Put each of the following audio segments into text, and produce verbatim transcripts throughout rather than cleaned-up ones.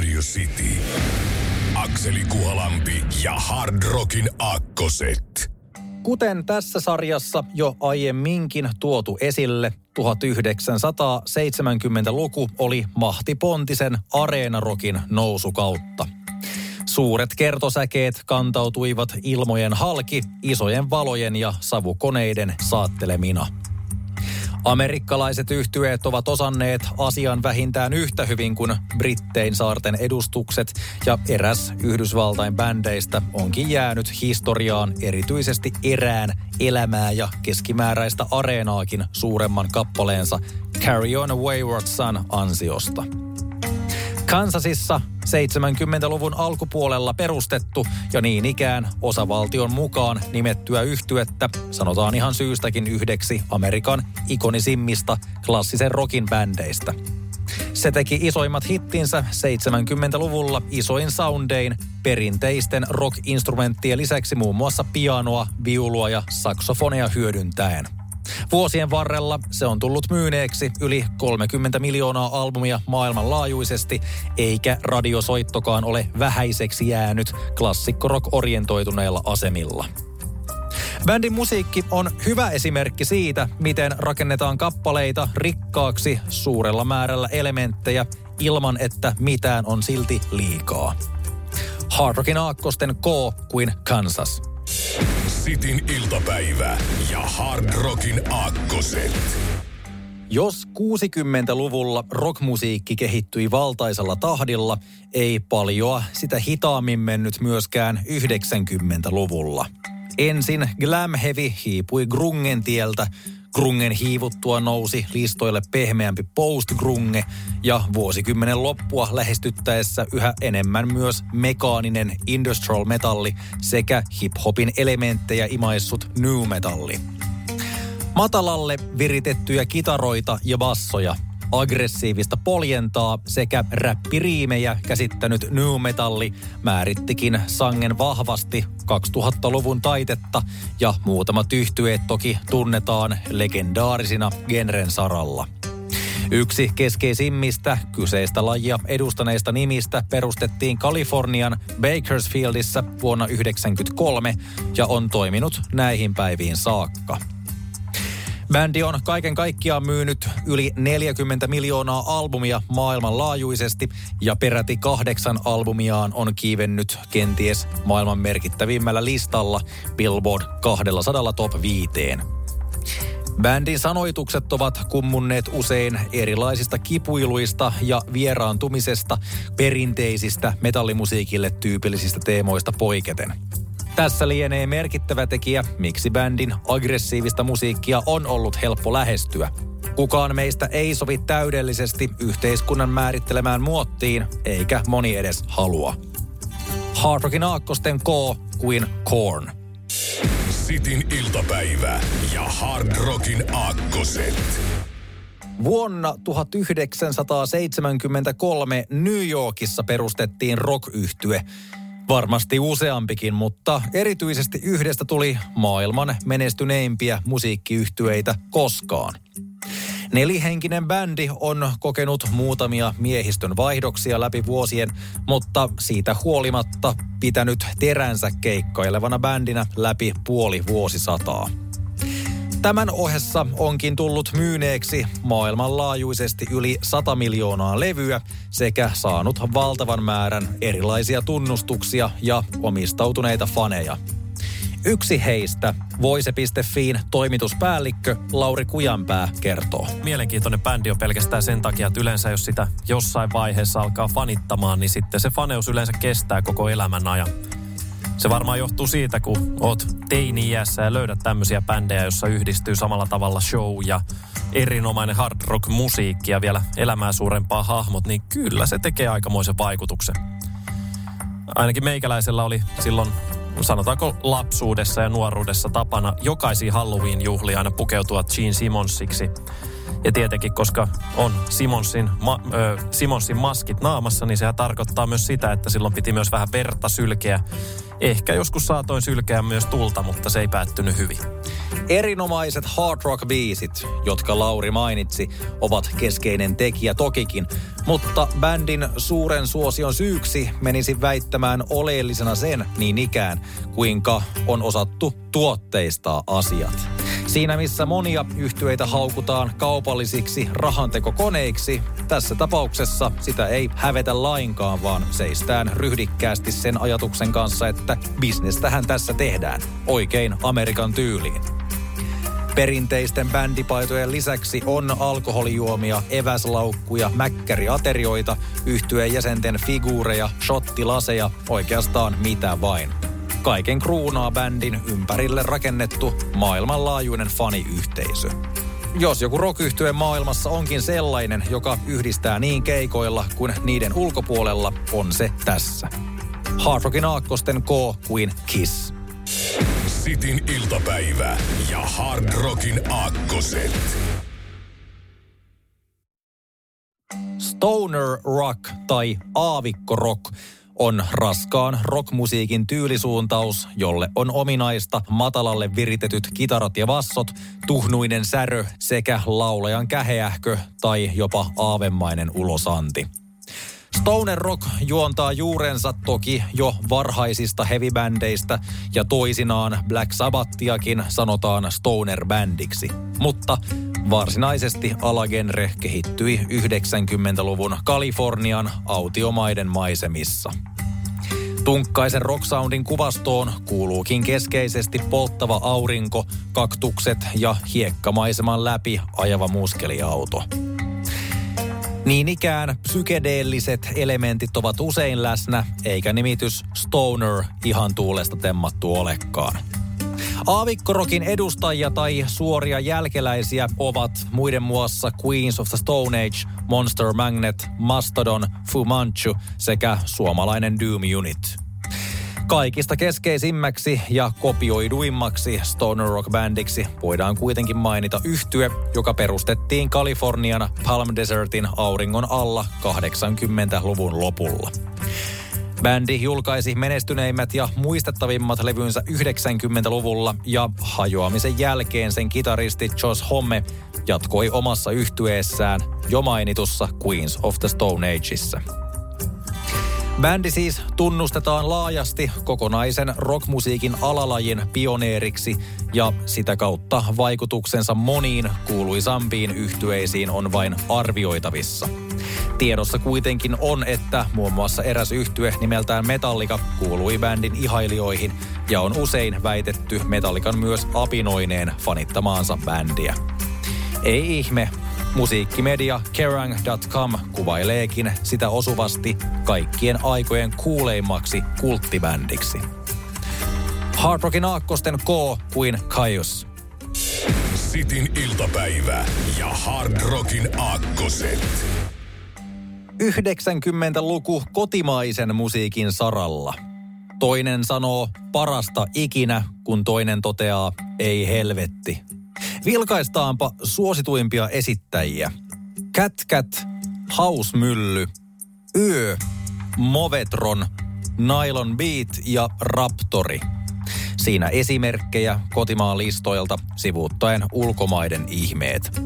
Radio City. Akseli Kuhalampi ja Hard Rockin Aakkoset. Kuten tässä sarjassa jo aiemminkin tuotu esille, tuhatyhdeksänsataaseitsemänkymmentäluku oli mahtipontisen areenarokin nousukautta. Suuret kertosäkeet kantautuivat ilmojen halki isojen valojen ja savukoneiden saattelemina. Amerikkalaiset yhtyeet ovat osanneet asian vähintään yhtä hyvin kuin Brittein saarten edustukset, ja eräs Yhdysvaltain bändeistä onkin jäänyt historiaan erityisesti erään elämää ja keskimääräistä areenaakin suuremman kappaleensa Carry On Wayward Son ansiosta. Kansasissa seitsemänkymmentäluvun alkupuolella perustettu ja niin ikään osavaltion mukaan nimettyä yhtyettä sanotaan ihan syystäkin yhdeksi Amerikan ikonisimmista klassisen rockin bändeistä. Se teki isoimmat hittinsä seitsemänkymmentäluvulla isoin soundein perinteisten rock-instrumenttien lisäksi muun muassa pianoa, viulua ja saksofonia hyödyntäen. Vuosien varrella se on tullut myyneeksi yli kolmekymmentä miljoonaa albumia maailmanlaajuisesti, eikä radiosoittokaan ole vähäiseksi jäänyt klassikkorock-orientoituneilla asemilla. Bändin musiikki on hyvä esimerkki siitä, miten rakennetaan kappaleita rikkaaksi suurella määrällä elementtejä ilman, että mitään on silti liikaa. Hard Rockin aakkosten K kuin Kansas. Cityn iltapäivä ja Hard Rockin aakkoset. Jos kuusikymmentäluvulla rockmusiikki kehittyi valtaisella tahdilla, ei paljoa sitä hitaammin mennyt myöskään yhdeksänkymmentäluvulla. Ensin glam heavy hiipui grungen tieltä, grungen hiivuttua nousi listoille pehmeämpi post-grunge ja vuosikymmenen loppua lähestyttäessä yhä enemmän myös mekaaninen industrial metalli sekä hip-hopin elementtejä imaissut new metalli. Matalalle viritettyjä kitaroita ja bassoja, aggressiivista poljentaa sekä räppiriimejä käsittänyt new metalli määrittikin sangen vahvasti kaksituhattaluvun taitetta, ja muutamat yhtyeet toki tunnetaan legendaarisina genren saralla. Yksi keskeisimmistä kyseistä lajia edustaneista nimistä perustettiin Kalifornian Bakersfieldissä vuonna yhdeksänkymmentäkolme ja on toiminut näihin päiviin saakka. Bändi on kaiken kaikkiaan myynyt yli neljäkymmentä miljoonaa albumia maailmanlaajuisesti ja peräti kahdeksan albumiaan on kiivennyt kenties maailman merkittävimmällä listalla Billboard kaksisataa Top viiteen. Bändin sanoitukset ovat kummunneet usein erilaisista kipuiluista ja vieraantumisesta perinteisistä metallimusiikille tyypillisistä teemoista poiketen. Tässä lienee merkittävä tekijä, miksi bändin aggressiivista musiikkia on ollut helppo lähestyä. Kukaan meistä ei sovi täydellisesti yhteiskunnan määrittelemään muottiin, eikä moni edes halua. Hard Rockin aakkosten K kuin Korn. Cityn iltapäivä ja Hard Rockin aakkoset. Vuonna tuhatyhdeksänsataaseitsemänkymmentäkolme New Yorkissa perustettiin rock-yhtye. Varmasti useampikin, mutta erityisesti yhdestä tuli maailman menestyneimpiä musiikkiyhtyeitä koskaan. Nelihenkinen bändi on kokenut muutamia miehistön vaihdoksia läpi vuosien, mutta siitä huolimatta pitänyt teränsä keikkailevana bändinä läpi puoli vuosisataa. Tämän ohessa onkin tullut myyneeksi maailmanlaajuisesti yli sata miljoonaa levyä sekä saanut valtavan määrän erilaisia tunnustuksia ja omistautuneita faneja. Yksi heistä, Voise.fin toimituspäällikkö Lauri Kujanpää kertoo. Mielenkiintoinen bändi on pelkästään sen takia, että yleensä jos sitä jossain vaiheessa alkaa fanittamaan, niin sitten se faneus yleensä kestää koko elämän ajan. Se varmaan johtuu siitä, kun oot teini-iässä ja löydät tämmöisiä bändejä, jossa yhdistyy samalla tavalla show ja erinomainen hard rock musiikki ja vielä elämää suurempaa hahmot, niin kyllä se tekee aikamoisen vaikutuksen. Ainakin meikäläisellä oli silloin, sanotaanko lapsuudessa ja nuoruudessa tapana jokaisiin Halloween-juhliin aina pukeutua Gene Simmonsiksi. Ja tietenkin, koska on Simonsin, ma, ö, Simonsin maskit naamassa, niin sehän tarkoittaa myös sitä, että silloin piti myös vähän verta sylkeä. Ehkä joskus saatoin sylkeä myös tulta, mutta se ei päättynyt hyvin. Erinomaiset hard rock biisit, jotka Lauri mainitsi, ovat keskeinen tekijä tokikin. Mutta bändin suuren suosion syyksi menisin väittämään oleellisena sen niin ikään, kuinka on osattu tuotteistaa asiat. Siinä missä monia yhtyeitä haukutaan kaupallisiksi rahantekokoneiksi, tässä tapauksessa sitä ei hävetä lainkaan, vaan seistään ryhdikkäästi sen ajatuksen kanssa, että bisnestähän tässä tehdään, oikein Amerikan tyyliin. Perinteisten bändipaitojen lisäksi on alkoholijuomia, eväslaukkuja, mäkkäriaterioita, yhtyeen jäsenten figuureja, shottilaseja, oikeastaan mitä vain. Kaiken kruunaa bändin ympärille rakennettu maailmanlaajuinen faniyhteisö. Jos joku rock-yhtye maailmassa onkin sellainen, joka yhdistää niin keikoilla kuin niiden ulkopuolella, on se tässä. Hard Rockin aakkosten K kuin Kiss. Sitin iltapäivä ja Hard Rockin aakkoset. Stoner rock tai aavikkorock on raskaan rockmusiikin tyylisuuntaus, jolle on ominaista matalalle viritetyt kitarat ja bassot, tuhnuinen särö sekä laulajan käheähkö tai jopa aavemainen ulosanti. Stoner rock juontaa juurensa toki jo varhaisista heavy-bändeistä ja toisinaan Black Sabbathiakin sanotaan stoner-bändiksi. Mutta varsinaisesti alagenre kehittyi yhdeksänkymmentäluvun Kalifornian autiomaiden maisemissa. Tunkkaisen rocksoundin kuvastoon kuuluukin keskeisesti polttava aurinko, kaktukset ja hiekkamaiseman läpi ajava muskeliauto. Niin ikään psykedeelliset elementit ovat usein läsnä, eikä nimitys stoner ihan tuulesta temmattu olekaan. Aavikkorokin edustajia tai suoria jälkeläisiä ovat muiden muassa Queens of the Stone Age, Monster Magnet, Mastodon, Fu Manchu sekä suomalainen Doom Unit. Kaikista keskeisimmäksi ja kopioiduimmaksi stoner rock-bändiksi voidaan kuitenkin mainita yhtye, joka perustettiin Kalifornian Palm Desertin auringon alla kahdeksankymmentäluvun lopulla. Bändi julkaisi menestyneimmät ja muistettavimmat levynsä yhdeksänkymmentäluvulla ja hajoamisen jälkeen sen kitaristi Josh Homme jatkoi omassa yhtyeessään jo mainitussa Queens of the Stone Ageissa. Bändi siis tunnustetaan laajasti kokonaisen rockmusiikin alalajin pioneeriksi ja sitä kautta vaikutuksensa moniin kuuluisampiin yhtyeisiin on vain arvioitavissa. Tiedossa kuitenkin on, että muun muassa eräs yhtye nimeltään Metallica kuului bändin ihailijoihin ja on usein väitetty Metallican myös apinoineen fanittamaansa bändiä. Ei ihme. Musiikkimedia kerang piste com kuvaileekin sitä osuvasti kaikkien aikojen kuuleimmaksi kulttibändiksi. Hard Rockin aakkosten K kuin Kaius. Sitin iltapäivä ja Hard Rockin aakkoset. yhdeksänkymmentäluku kotimaisen musiikin saralla. Toinen sanoo parasta ikinä, kun toinen toteaa ei helvetti. Vilkaistaanpa suosituimpia esittäjiä. Kätkät, Hausmylly, Yö, Movetron, Nylon Beat ja Raptori. Siinä esimerkkejä kotimaan listoilta sivuuttaen ulkomaiden ihmeet.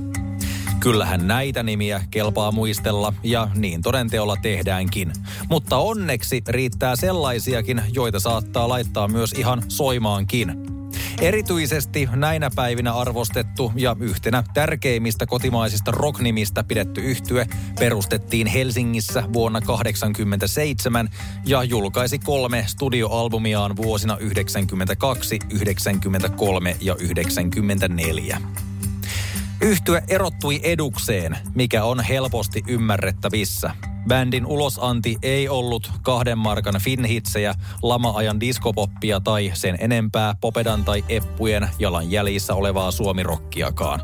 Kyllähän näitä nimiä kelpaa muistella ja niin todenteolla tehdäänkin. Mutta onneksi riittää sellaisiakin, joita saattaa laittaa myös ihan soimaankin. Erityisesti näinä päivinä arvostettu ja yhtenä tärkeimmistä kotimaisista rocknimistä pidetty yhtye perustettiin Helsingissä vuonna kahdeksankymmentäseitsemän ja julkaisi kolme studioalbumiaan vuosina yhdeksänkymmentäkaksi, yhdeksänkymmentäkolme ja yhdeksänkymmentäneljä. Yhtye erottui edukseen, mikä on helposti ymmärrettävissä. Bändin ulosanti ei ollut kahden markan finhitsejä, lama-ajan diskopoppia tai sen enempää popedan tai eppujen jalanjäljissä olevaa suomirokkiakaan.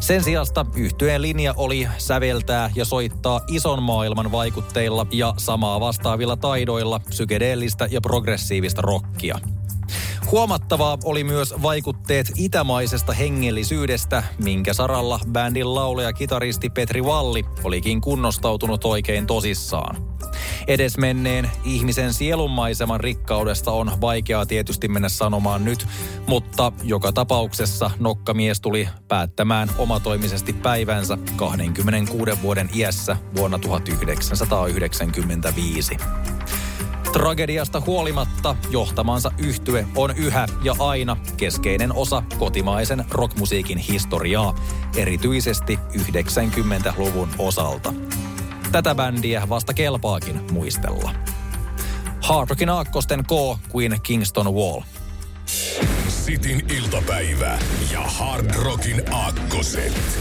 Sen sijasta yhtyeen linja oli säveltää ja soittaa ison maailman vaikutteilla ja samaa vastaavilla taidoilla psykedeellistä ja progressiivista rockia. Huomattavaa oli myös vaikutteet itämaisesta hengellisyydestä, minkä saralla bändin laulaja kitaristi Petri Valli olikin kunnostautunut oikein tosissaan. Edesmenneen ihmisen sielunmaiseman rikkaudesta on vaikeaa tietysti mennä sanomaan nyt, mutta joka tapauksessa nokkamies tuli päättämään omatoimisesti päivänsä kaksikymmentäkuuden vuoden iässä vuonna tuhatyhdeksänsataayhdeksänkymmentäviisi. Tragediasta huolimatta johtamansa yhtye on yhä ja aina keskeinen osa kotimaisen rockmusiikin historiaa, erityisesti yhdeksänkymmentäluvun osalta. Tätä bändiä vasta kelpaakin muistella. Hard Rockin aakkosten K kuin Kingston Wall. Sitin iltapäivä ja Hard Rockin aakkoset.